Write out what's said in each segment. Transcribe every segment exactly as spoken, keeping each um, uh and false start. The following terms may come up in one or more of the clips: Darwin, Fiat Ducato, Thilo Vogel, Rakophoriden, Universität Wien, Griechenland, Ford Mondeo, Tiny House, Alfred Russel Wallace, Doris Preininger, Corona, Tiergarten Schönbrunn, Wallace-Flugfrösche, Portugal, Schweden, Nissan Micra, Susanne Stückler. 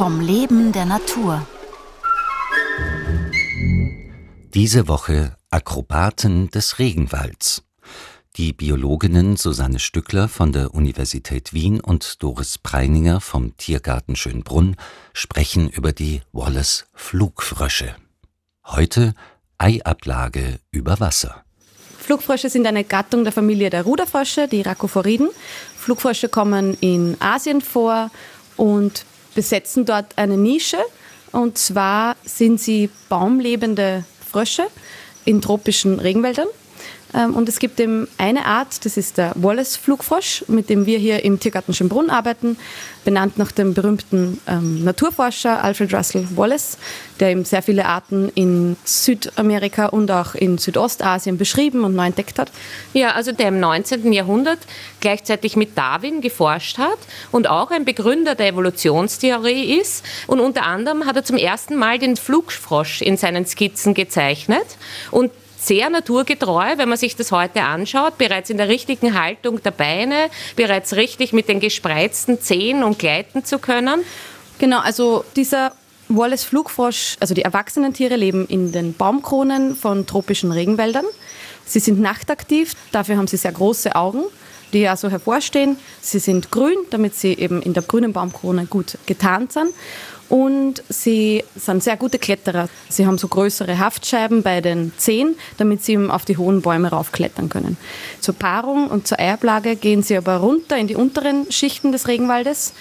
Vom Leben der Natur. Diese Woche Akrobaten des Regenwalds. Die Biologinnen Susanne Stückler von der Universität Wien und Doris Preininger vom Tiergarten Schönbrunn sprechen über die Wallace-Flugfrösche. Heute Eiablage über Wasser. Flugfrösche sind eine Gattung der Familie der Ruderfrösche, die Rakophoriden. Flugfrösche kommen in Asien vor und besetzen dort eine Nische. Und zwar sind sie baumlebende Frösche in tropischen Regenwäldern. Und es gibt eben eine Art, das ist der Wallace-Flugfrosch, mit dem wir hier im Tiergarten Schönbrunn arbeiten, benannt nach dem berühmten ähm, Naturforscher Alfred Russel Wallace, der eben sehr viele Arten in Südamerika und auch in Südostasien beschrieben und neu entdeckt hat. Ja, also der im neunzehnten Jahrhundert gleichzeitig mit Darwin geforscht hat und auch ein Begründer der Evolutionstheorie ist. Und unter anderem hat er zum ersten Mal den Flugfrosch in seinen Skizzen gezeichnet und sehr naturgetreu, wenn man sich das heute anschaut, bereits in der richtigen Haltung der Beine, bereits richtig mit den gespreizten Zehen und gleiten zu können. Genau, also dieser Wallace-Flugfrosch, also die erwachsenen Tiere leben in den Baumkronen von tropischen Regenwäldern. Sie sind nachtaktiv, dafür haben sie sehr große Augen, die ja so hervorstehen. Sie sind grün, damit sie eben in der grünen Baumkrone gut getarnt sind. Und sie sind sehr gute Kletterer. Sie haben so größere Haftscheiben bei den Zehen, damit sie auf die hohen Bäume raufklettern können. Zur Paarung und zur Eiablage gehen sie aber runter in die unteren Schichten des Regenwaldes.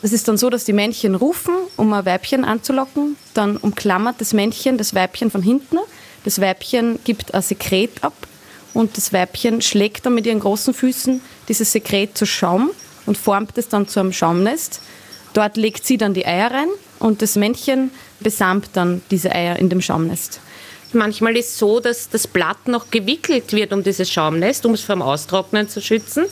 Es ist dann so, dass die Männchen rufen, um ein Weibchen anzulocken. Dann umklammert das Männchen das Weibchen von hinten. Das Weibchen gibt ein Sekret ab und das Weibchen schlägt dann mit ihren großen Füßen dieses Sekret zu Schaum und formt es dann zu einem Schaumnest. Dort legt sie dann die Eier rein. Und das Männchen besamt dann diese Eier in dem Schaumnest. Manchmal ist es so, dass das Blatt noch gewickelt wird um dieses Schaumnest, um es vom Austrocknen zu schützen.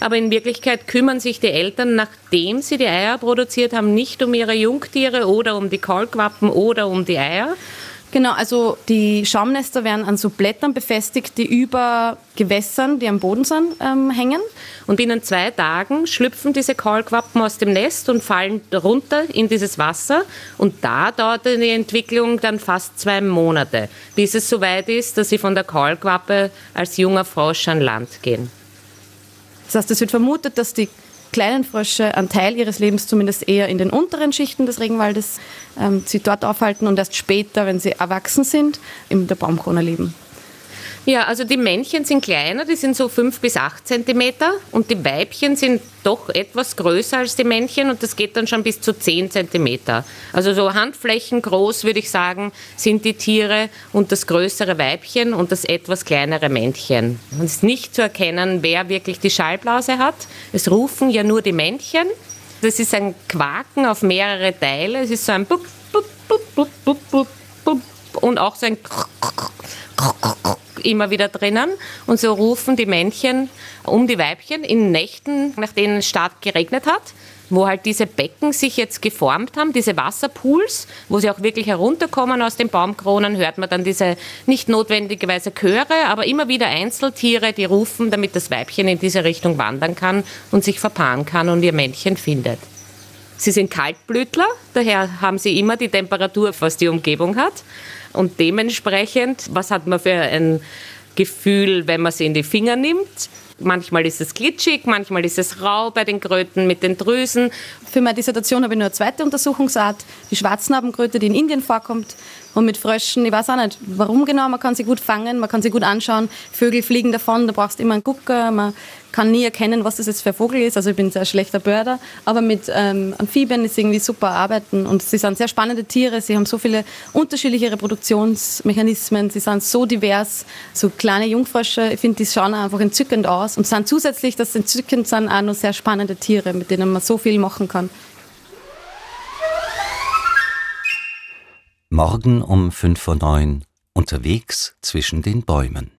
Aber in Wirklichkeit kümmern sich die Eltern, nachdem sie die Eier produziert haben, nicht um ihre Jungtiere oder um die Kaulquappen oder um die Eier. Genau, also die Schaumnester werden an so Blättern befestigt, die über Gewässern, die am Boden sind, ähm, hängen. Und binnen zwei Tagen schlüpfen diese Kaulquappen aus dem Nest und fallen runter in dieses Wasser. Und da dauert die Entwicklung dann fast zwei Monate, bis es soweit ist, dass sie von der Kaulquappe als junger Frosch an Land gehen. Das heißt, es wird vermutet, dass die kleinen Frösche einen Teil ihres Lebens zumindest eher in den unteren Schichten des Regenwaldes ähm, sie dort aufhalten und erst später, wenn sie erwachsen sind, in der Baumkrone leben. Ja, also die Männchen sind kleiner, die sind so fünf bis acht Zentimeter und die Weibchen sind doch etwas größer als die Männchen und das geht dann schon bis zu zehn Zentimeter. Also so Handflächen groß, würde ich sagen, sind die Tiere und das größere Weibchen und das etwas kleinere Männchen. Es ist nicht zu erkennen, wer wirklich die Schallblase hat. Es rufen ja nur die Männchen. Das ist ein Quaken auf mehrere Teile. Es ist so ein Bup, Bup, Bup, Bup, Bup, Bup, Bup und auch so ein Krrk, Krrk, Krrk, Krrk. Immer wieder drinnen und so rufen die Männchen um die Weibchen in Nächten, nach denen es stark geregnet hat, wo halt diese Becken sich jetzt geformt haben, diese Wasserpools, wo sie auch wirklich herunterkommen aus den Baumkronen, hört man dann diese nicht notwendigerweise Chöre, aber immer wieder Einzeltiere, die rufen, damit das Weibchen in diese Richtung wandern kann und sich verpaaren kann und ihr Männchen findet. Sie sind Kaltblütler, daher haben sie immer die Temperatur, was die Umgebung hat. Und dementsprechend, was hat man für ein Gefühl, wenn man sie in die Finger nimmt? Manchmal ist es glitschig, manchmal ist es rau bei den Kröten mit den Drüsen. Für meine Dissertation habe ich nur eine zweite Untersuchungsart, die Schwarze Abendkröte, die in Indien vorkommt. Und mit Fröschen, ich weiß auch nicht, warum genau, man kann sie gut fangen, man kann sie gut anschauen. Vögel fliegen davon, da brauchst du immer einen Gucker, man kann nie erkennen, was das jetzt für ein Vogel ist. Also ich bin ein sehr schlechter Börder, aber mit ähm, Amphibien ist irgendwie super arbeiten. Und sie sind sehr spannende Tiere, sie haben so viele unterschiedliche Reproduktionsmechanismen, sie sind so divers. So kleine Jungfrösche, ich finde, die schauen einfach entzückend aus. Und sind zusätzlich, das entzückend sind, auch noch sehr spannende Tiere, mit denen man so viel machen kann. Morgen um fünf Uhr neun, unterwegs zwischen den Bäumen.